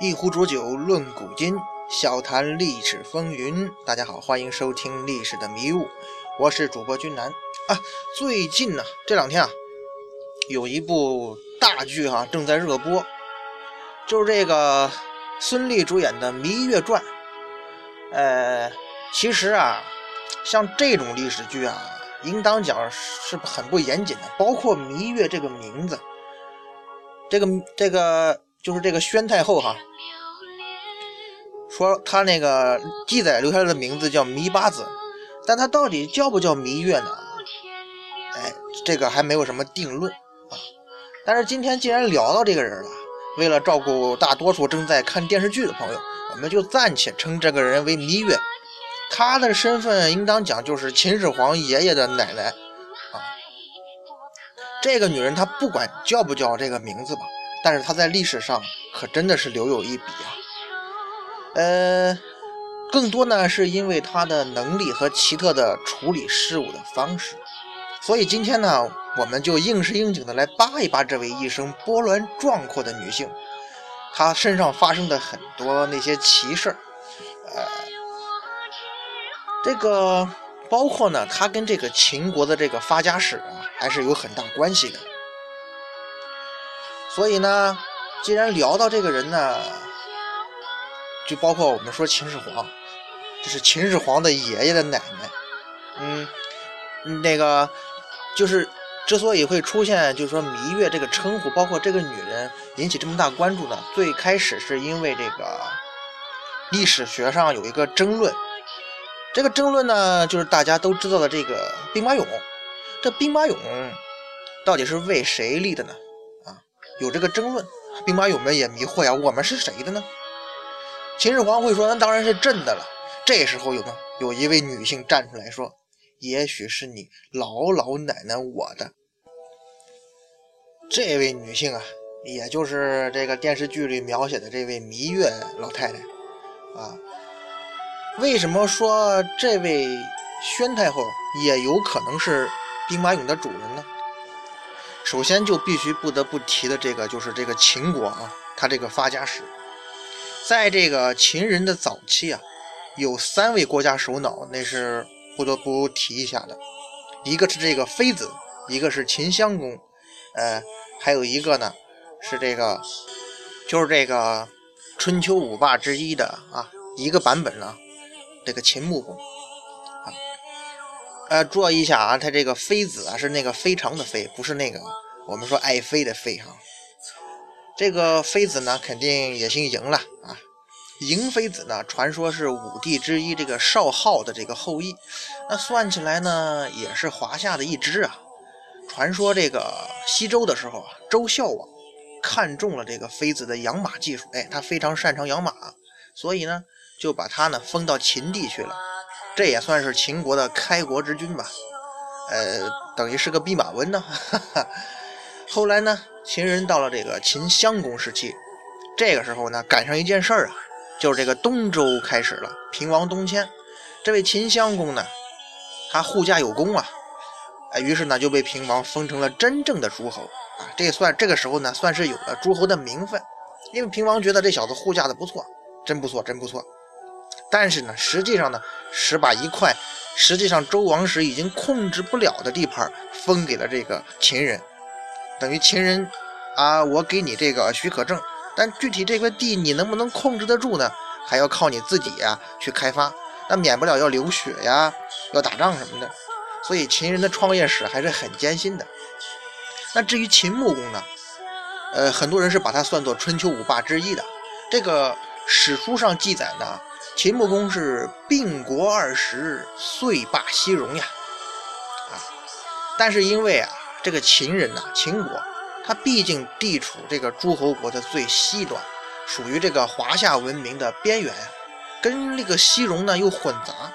一壶浊酒论古今，笑谈历史风云。大家好，欢迎收听历史的迷雾，我是主播君南啊。最近呢、这两天有一部大剧正在热播，就是这个孙俪主演的《芈月传》。其实像这种历史剧应当讲是很不严谨的，包括芈月这个名字，这个就是这个宣太后说她那个记载留下来的名字叫芈八子，但她到底叫不叫芈月呢？这个还没有什么定论但是今天既然聊到这个人了，为了照顾大多数正在看电视剧的朋友，我们就暂且称这个人为芈月。他的身份应当讲就是秦始皇爷爷的奶奶这个女人她不管叫不叫这个名字吧，但是她在历史上可真的是留有一笔更多呢是因为她的能力和奇特的处理事务的方式。所以今天呢，我们就应时应景的来扒一扒这位一生波澜壮阔的女性，她身上发生的很多那些奇事这个包括呢，她跟这个秦国的这个发家史还是有很大关系的。所以呢，既然聊到这个人呢，就包括我们说秦始皇，这是秦始皇的爷爷的奶奶。就是之所以会出现就是说芈月这个称呼，包括这个女人引起这么大关注呢，最开始是因为这个历史学上有一个争论。这个争论呢，就是大家都知道的这个兵马俑。这兵马俑到底是为谁立的呢？有这个争论，兵马俑们也迷惑我们是谁的呢？秦始皇会说，那当然是朕的了。这时候有一位女性站出来说，也许是你老奶奶我的。这位女性也就是这个电视剧里描写的这位芈月老太太为什么说这位宣太后也有可能是兵马俑的主人呢？首先就不得不提的这个就是这个秦国他这个发家史。在这个秦人的早期有三位国家首脑，那是不得不提一下的。一个是这个妃子，一个是秦襄公，还有一个呢是这个就是这个春秋五霸之一的一个版本呢这个秦穆公注意一下他这个妃子是那个非常的妃，不是那个我们说爱妃的妃这个妃子呢肯定也姓嬴了嬴妃子呢传说是五帝之一这个少昊的这个后裔，那算起来呢也是华夏的一支传说这个西周的时候周孝王看中了这个妃子的养马技术，他非常擅长养马，所以呢就把他封到秦地去了。这也算是秦国的开国之君吧，等于是个弼马温后来呢，秦人到了这个秦襄公时期，这个时候呢赶上一件事就是这个东周开始了平王东迁。这位秦襄公呢他护驾有功于是呢就被平王封成了真正的诸侯这个时候呢算是有了诸侯的名分，因为平王觉得这小子护驾的不错，真不错。但是呢实际上呢是把一块实际上周王室已经控制不了的地盘分给了这个秦人，等于秦人我给你这个许可证，但具体这块地你能不能控制得住呢，还要靠你自己去开发，那免不了要流血要打仗什么的，所以秦人的创业史还是很艰辛的。那至于秦穆公呢很多人是把他算作春秋五霸之一的，这个史书上记载呢秦穆公是并国20岁霸西戎但是因为这个秦人秦国他毕竟地处这个诸侯国的最西端，属于这个华夏文明的边缘，跟这个西戎呢又混杂，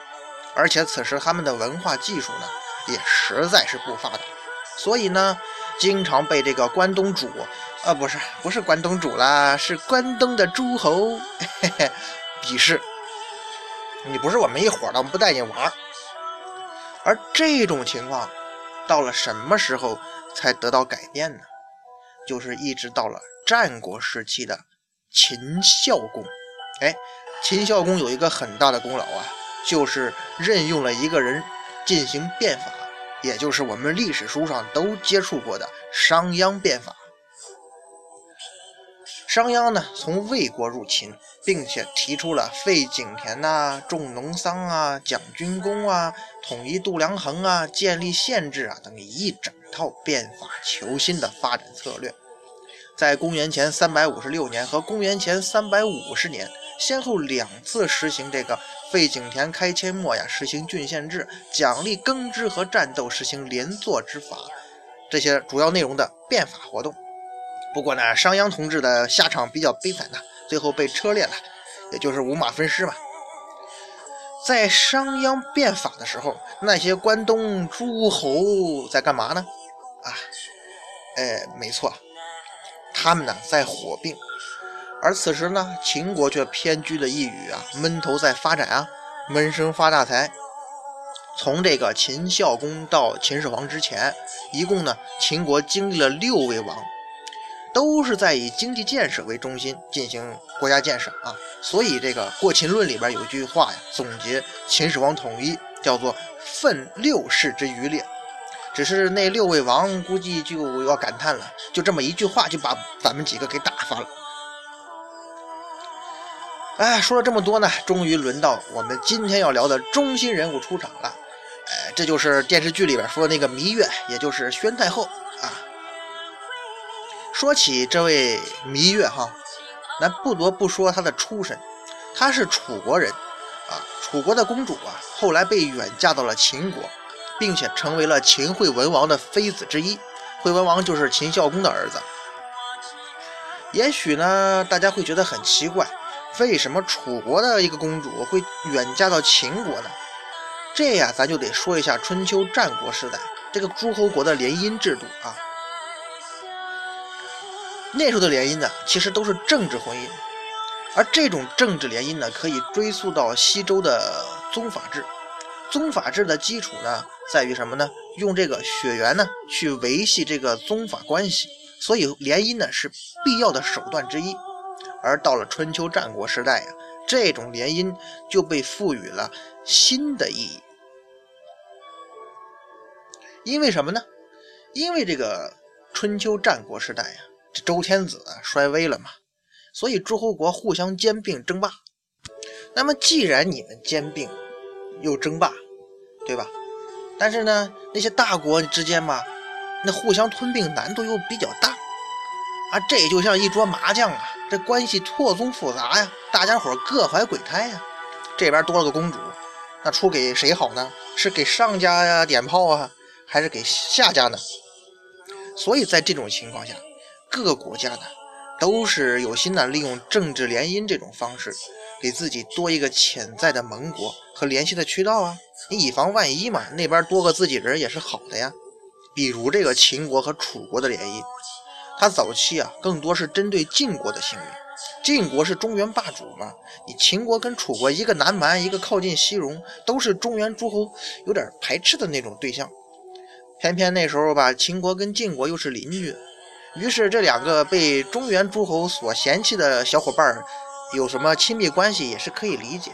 而且此时他们的文化技术呢也实在是不发达，所以呢经常被这个关东主不是关东主啦，是关东的诸侯鄙视，你不是我们一伙的，我们不带你玩。而这种情况到了什么时候才得到改变呢？就是一直到了战国时期的秦孝公。哎，秦孝公有一个很大的功劳啊，就是任用了一个人进行变法，也就是我们历史书上都接触过的商鞅变法。商鞅呢，从魏国入秦，并且提出了废井田呐、重农桑啊、奖军功啊、统一度量衡啊、建立县制啊等一整套变法求新的发展策略。在公元前356年和公元前350年先后两次实行这个废井田开迁没呀，实行郡县制，奖励耕织和战斗，实行连坐之法，这些主要内容的变法活动。不过呢，商鞅同志的下场比较悲惨呐，最后被车裂了，也就是五马分尸嘛。在商鞅变法的时候，那些关东诸侯在干嘛呢？没错，他们呢在火并。而此时呢，秦国却偏居了一隅啊，闷头在发展啊，闷声发大财。从这个秦孝公到秦始皇之前，一共呢，秦国经历了6位王，都是在以经济建设为中心进行国家建设啊。所以这个《过秦论》里边有句话呀，总结秦始皇统一叫做奋6世之余烈。只是那6位王估计就要感叹了，就这么一句话就把咱们几个给打发了。说了这么多呢，终于轮到我们今天要聊的中心人物出场了。这就是电视剧里边说的那个羋月，也就是宣太后啊。说起这位羋月哈，那不得不说她的出身，她是楚国人啊，楚国的公主啊，后来被远嫁到了秦国，并且成为了秦惠文王的妃子之一。惠文王就是秦孝公的儿子。也许呢，大家会觉得很奇怪，为什么楚国的一个公主会远嫁到秦国呢？这呀，咱就得说一下春秋战国时代这个诸侯国的联姻制度啊。那时候的联姻呢，其实都是政治婚姻，而这种政治联姻呢，可以追溯到西周的宗法制。宗法制的基础呢，在于什么呢？用这个血缘呢，去维系这个宗法关系，所以联姻呢是必要的手段之一。而到了春秋战国时代呀，这种联姻就被赋予了新的意义。因为什么呢？因为这个春秋战国时代呀，这周天子衰微了嘛，所以诸侯国互相兼并争霸。那么既然你们兼并又争霸，对吧？但是呢，那些大国之间嘛，那互相吞并难度又比较大啊，这就像一桌麻将啊，这关系错综复杂呀，大家伙各怀鬼胎呀。这边多了个公主，那出给谁好呢？是给上家呀点炮啊，还是给下家呢？所以在这种情况下，各个国家呢都是有心的利用政治联姻这种方式，给自己多一个潜在的盟国和联系的渠道啊，你以防万一嘛，那边多个自己人也是好的呀。比如这个秦国和楚国的联姻，他早期啊更多是针对晋国的信誉，晋国是中原霸主嘛，你秦国跟楚国一个南蛮一个靠近西戎，都是中原诸侯有点排斥的那种对象。偏偏那时候吧，秦国跟晋国又是邻居，于是这两个被中原诸侯所嫌弃的小伙伴有什么亲密关系也是可以理解，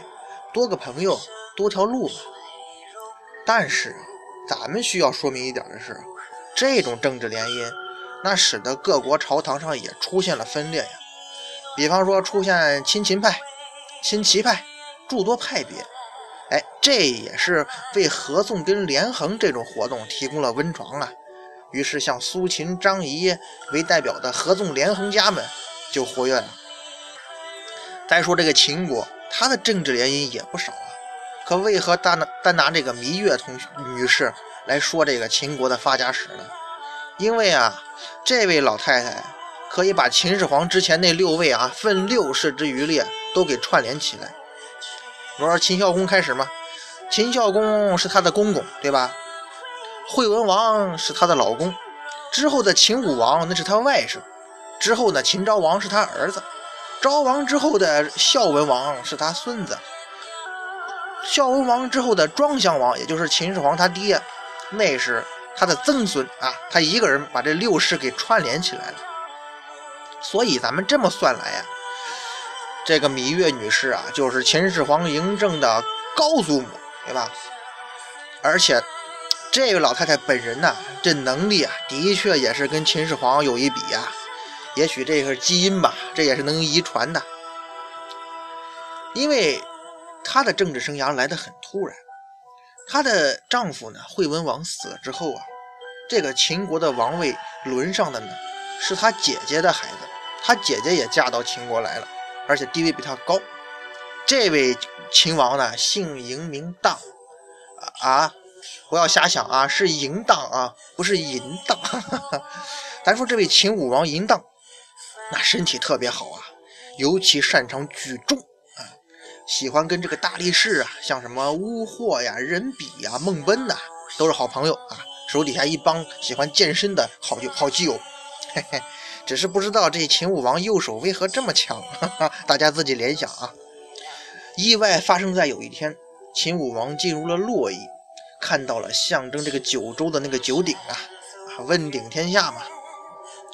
多个朋友多条路嘛。但是咱们需要说明一点的是，这种政治联姻那使得各国朝堂上也出现了分裂呀，比方说出现亲秦派、亲齐派诸多派别。这也是为合纵跟连横这种活动提供了温床了。于是像苏秦、张仪为代表的合纵连横家们就活跃了。再说这个秦国，他的政治联姻也不少啊，可为何单拿这个羋月女士来说这个秦国的发家史呢？因为啊，这位老太太可以把秦始皇之前那6位啊，奋6世之余烈都给串联起来。我说秦孝公开始嘛，秦孝公是他的公公，对吧？惠文王是他的老公，之后的秦武王那是他外甥，之后呢，秦昭王是他儿子，昭王之后的孝文王是他孙子，孝文王之后的庄襄王，也就是秦始皇他爹，那是他的曾孙啊，他一个人把这6世给串联起来了。所以咱们这么算来呀，这个芈月女士啊，就是秦始皇嬴政的高祖母，对吧？而且这个老太太本人呢，这能力啊，的确也是跟秦始皇有一比啊。也许这个是基因吧，这也是能遗传的。因为她的政治生涯来得很突然，她的丈夫呢，惠文王死了之后啊，这个秦国的王位轮上的呢，是她姐姐的孩子，她姐姐也嫁到秦国来了，而且地位比她高。这位秦王呢，姓嬴名荡啊。不要瞎想啊，是嬴荡啊，不是淫荡。咱说这位秦武王嬴荡，那身体特别好啊，尤其擅长举重啊，喜欢跟这个大力士啊，像什么乌霍呀、任比呀、孟贲呐，都是好朋友啊，手底下一帮喜欢健身的好基友。嘿嘿，只是不知道这秦武王右手为何这么强，大家自己联想啊。意外发生在有一天，秦武王进入了洛邑。看到了象征这个九州的那个九鼎啊，问鼎天下嘛。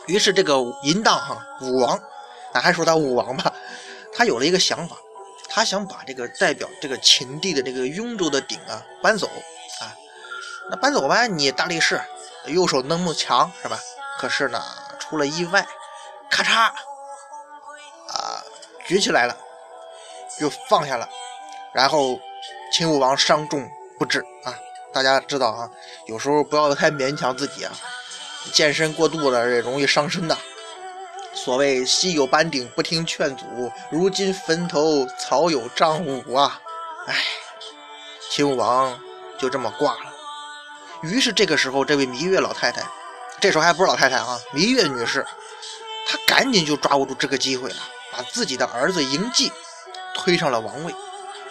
于是这个淫荡武王，还说他武王吧，他有了一个想法，他想把这个代表这个秦地的这个雍州的鼎啊搬走啊。那搬走吧，你大力士右手那么强是吧？可是呢出了意外，咔嚓啊举起来了，又放下了，然后秦武王伤重不治啊。大家知道啊，有时候不要太勉强自己啊，健身过度了也容易伤身的。所谓昔有班鼎不听劝阻，如今坟头草有丈五啊。哎，秦武王就这么挂了。于是这个时候，这位芈月老太太，这时候还不是老太太啊，芈月女士，她赶紧就抓住这个机会了，把自己的儿子嬴稷推上了王位，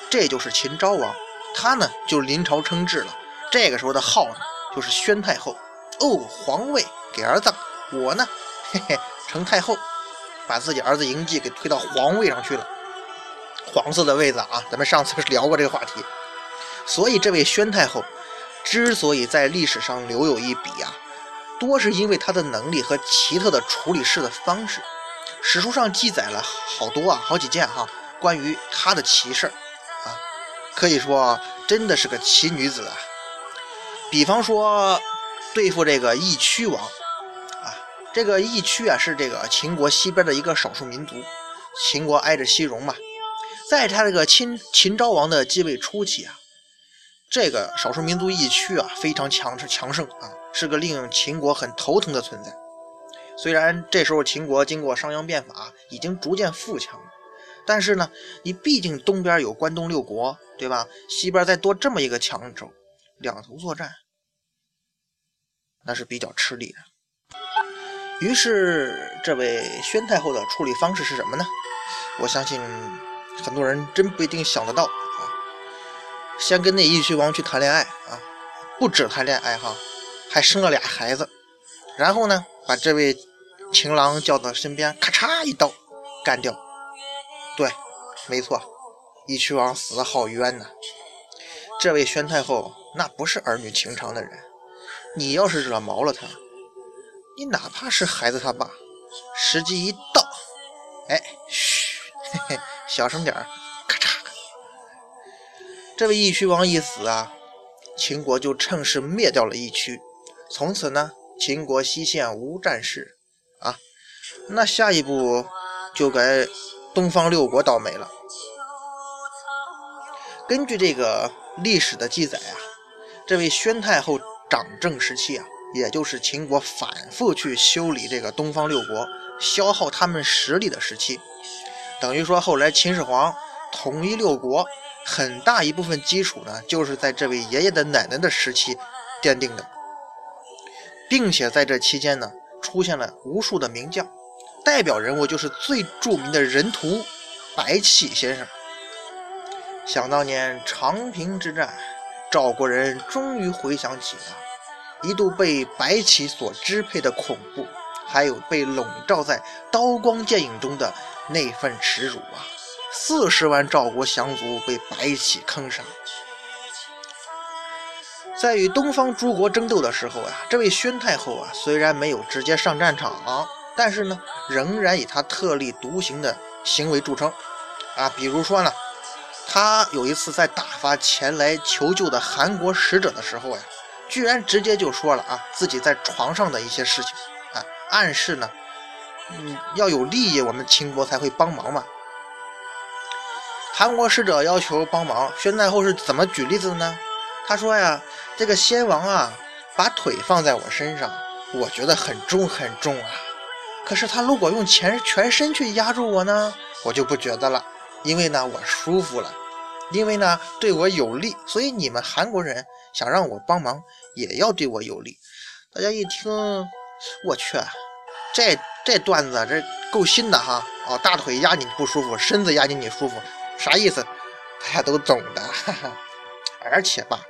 这就是秦昭王。他呢就临朝称制了，这个时候的号呢就是宣太后。哦，皇位给儿子，我呢嘿嘿成太后，把自己儿子嬴稷给推到皇位上去了，黄色的位子啊，咱们上次聊过这个话题。所以这位宣太后之所以在历史上留有一笔啊，多是因为她的能力和奇特的处理事的方式。史书上记载了好几件关于她的奇事，可以说真的是个奇女子啊。比方说对付这个义渠王啊，这个义渠啊是这个秦国西边的一个少数民族，秦国挨着西戎嘛。在他这个秦昭王的继位初期啊，这个少数民族义渠啊非常强盛啊，是个令秦国很头疼的存在。虽然这时候秦国经过商鞅变法已经逐渐富强了，但是呢你毕竟东边有关东六国，对吧？西边再多这么一个强州，两头作战那是比较吃力的。于是这位宣太后的处理方式是什么呢？我相信很多人真不一定想得到啊。先跟那义渠王去谈恋爱啊，不止谈恋爱还生了俩孩子，然后呢把这位情郎叫到身边，咔嚓一刀干掉。对，没错，义渠王死得好冤呐。这位宣太后那不是儿女情长的人，你要是惹毛了他，你哪怕是孩子他爸，时机一到，哎，嘘，嘿嘿，小声点，咔嚓。这位义渠王一死啊，秦国就趁势灭掉了义渠，从此呢，秦国西线无战事啊。那下一步就该东方六国倒霉了。根据这个历史的记载啊，这位宣太后掌政时期啊，也就是秦国反复去修理这个东方六国，消耗他们实力的时期。等于说后来秦始皇统一六国，很大一部分基础呢，就是在这位爷爷的奶奶的时期奠定的。并且在这期间呢，出现了无数的名将。代表人物就是最著名的人屠白起先生。想当年长平之战，赵国人终于回想起了一度被白起所支配的恐怖，还有被笼罩在刀光剑影中的那份耻辱啊！40万赵国降卒被白起坑杀。在与东方诸国争斗的时候啊，这位宣太后啊，虽然没有直接上战场，但是呢仍然以他特立独行的行为著称，啊，比如说呢，他有一次在打发前来求救的韩国使者的时候呀，居然直接就说了啊自己在床上的一些事情啊，暗示呢，要有利益我们秦国才会帮忙嘛。韩国使者要求帮忙，宣太后是怎么举例子的呢？他说呀，这个先王啊，把腿放在我身上，我觉得很重很重啊。可是他如果用全身去压住我呢，我就不觉得了，因为呢我舒服了，因为呢对我有利，所以你们韩国人想让我帮忙，也要对我有利。大家一听，我去，这段子这够新的哈！哦，大腿压你不舒服，身子压你舒服。啥意思？大家都懂的，哈哈。而且吧，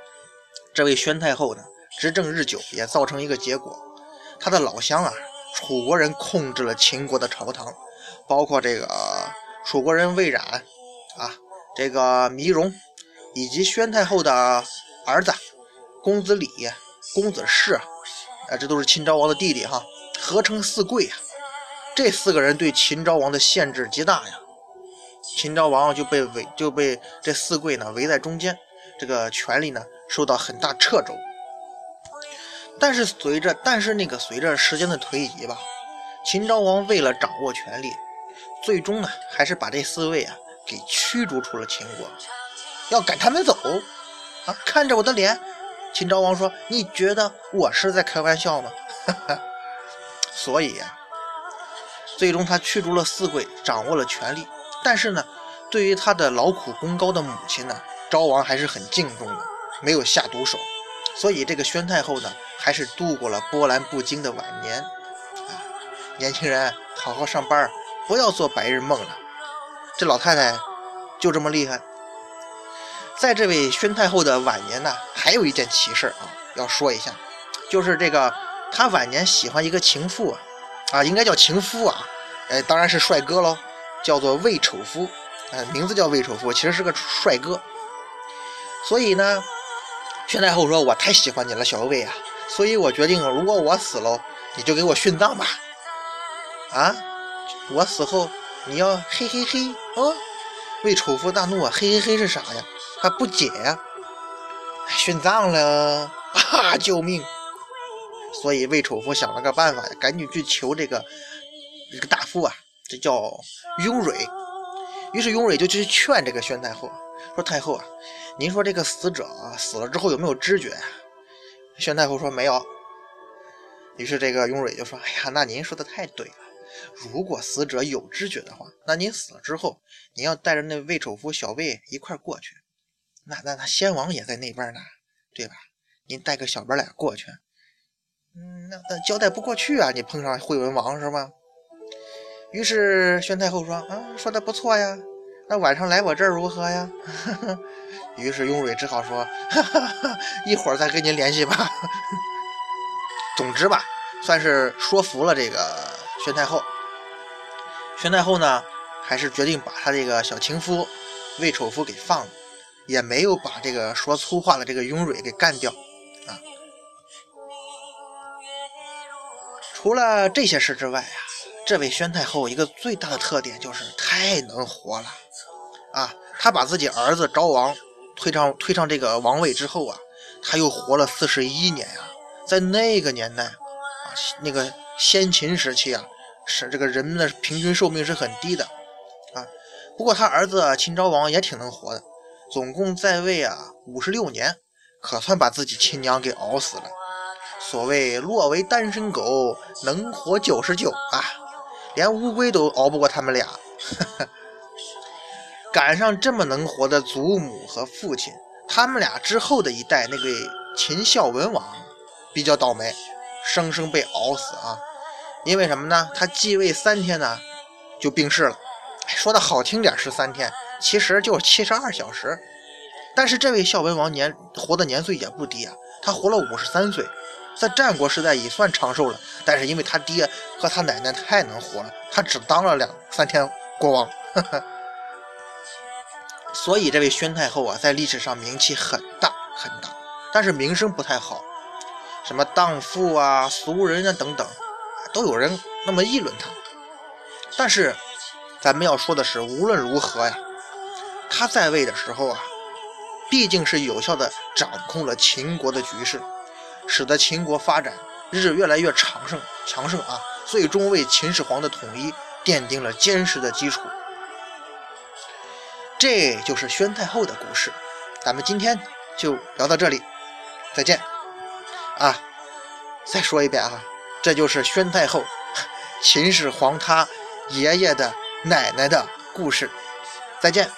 这位宣太后呢，执政日久，也造成一个结果，她的老乡啊，楚国人控制了秦国的朝堂，包括这个楚国人魏冉啊，这个糜荣，以及宣太后的儿子公子李、公子氏啊，这都是秦昭王的弟弟哈，合称四贵啊。这四个人对秦昭王的限制极大呀。秦昭王就被这四贵呢围在中间，这个权力呢受到很大掣肘。但是随着时间的推移吧，秦昭王为了掌握权力，最终呢还是把这四位啊给驱逐出了秦国，要赶他们走啊！看着我的脸，秦昭王说：“你觉得我是在开玩笑吗？”哈哈。所以啊，最终他驱逐了四贵，掌握了权力。但是呢，对于他的劳苦功高的母亲呢，昭王还是很敬重的，没有下毒手，所以这个宣太后呢，还是度过了波澜不惊的晚年。啊，年轻人好好上班，不要做白日梦了。这老太太就这么厉害。在这位宣太后的晚年呢，还有一件奇事啊，要说一下，就是这个她晚年喜欢一个情妇啊，应该叫情夫啊，当然是帅哥喽。叫做魏丑夫，名字叫魏丑夫，其实是个帅哥。所以呢，宣太后说：“我太喜欢你了，小魏啊！所以我决定，如果我死了，你就给我殉葬吧。啊，我死后你要嘿嘿嘿哦！”魏丑夫大怒啊，嘿嘿嘿是啥呀？他不解呀，殉葬了啊！救命！所以魏丑夫想了个办法，赶紧去求这个大夫啊。这叫雍蕊，于是雍蕊就去劝这个宣太后，说：“太后啊，您说这个死者死了之后有没有知觉？”宣太后说：“没有。”于是这个雍蕊就说：“哎呀，那您说的太对了，如果死者有知觉的话，那您死了之后，您要带着那魏丑夫小魏一块过去，那先王也在那边呢，对吧？您带个小白脸过去，那交代不过去啊，你碰上惠文王是吗？”于是宣太后说：“啊，说的不错呀，那晚上来我这儿如何呀？”呵呵。于是雍蕊只好说：“哈哈哈，一会儿再跟您联系吧。”总之吧，算是说服了这个宣太后。宣太后呢，还是决定把他这个小情夫魏丑夫给放了，也没有把这个说粗话的这个雍蕊给干掉啊。除了这些事之外啊，这位宣太后一个最大的特点就是太能活了啊！她把自己儿子昭王推上这个王位之后啊，她又活了41年啊。在那个年代啊，那个先秦时期啊，是这个人们的平均寿命是很低的啊。不过她儿子秦昭王也挺能活的，总共在位啊56年，可算把自己亲娘给熬死了。所谓若为单身狗，能活99啊！连乌龟都熬不过他们俩，呵呵。赶上这么能活的祖母和父亲，他们俩之后的一代那位秦孝文王比较倒霉，生生被熬死啊！因为什么呢？他继位3天呢就病逝了，说的好听点是3天，其实就是72小时。但是这位孝文王活的年岁也不低啊，他活了53岁，在战国时代也算长寿了。但是因为他爹和他奶奶太能活了，他只当了2-3天国王，呵呵。所以这位宣太后啊，在历史上名气很大很大，但是名声不太好，什么荡妇啊、俗人啊等等，都有人那么议论他。但是咱们要说的是，无论如何呀，他在位的时候啊，毕竟是有效地掌控了秦国的局势，使得秦国发展日越来越强盛啊，最终为秦始皇的统一奠定了坚实的基础。这就是宣太后的故事，咱们今天就聊到这里，再见啊！再说一遍啊，这就是宣太后，秦始皇他爷爷的奶奶的故事，再见。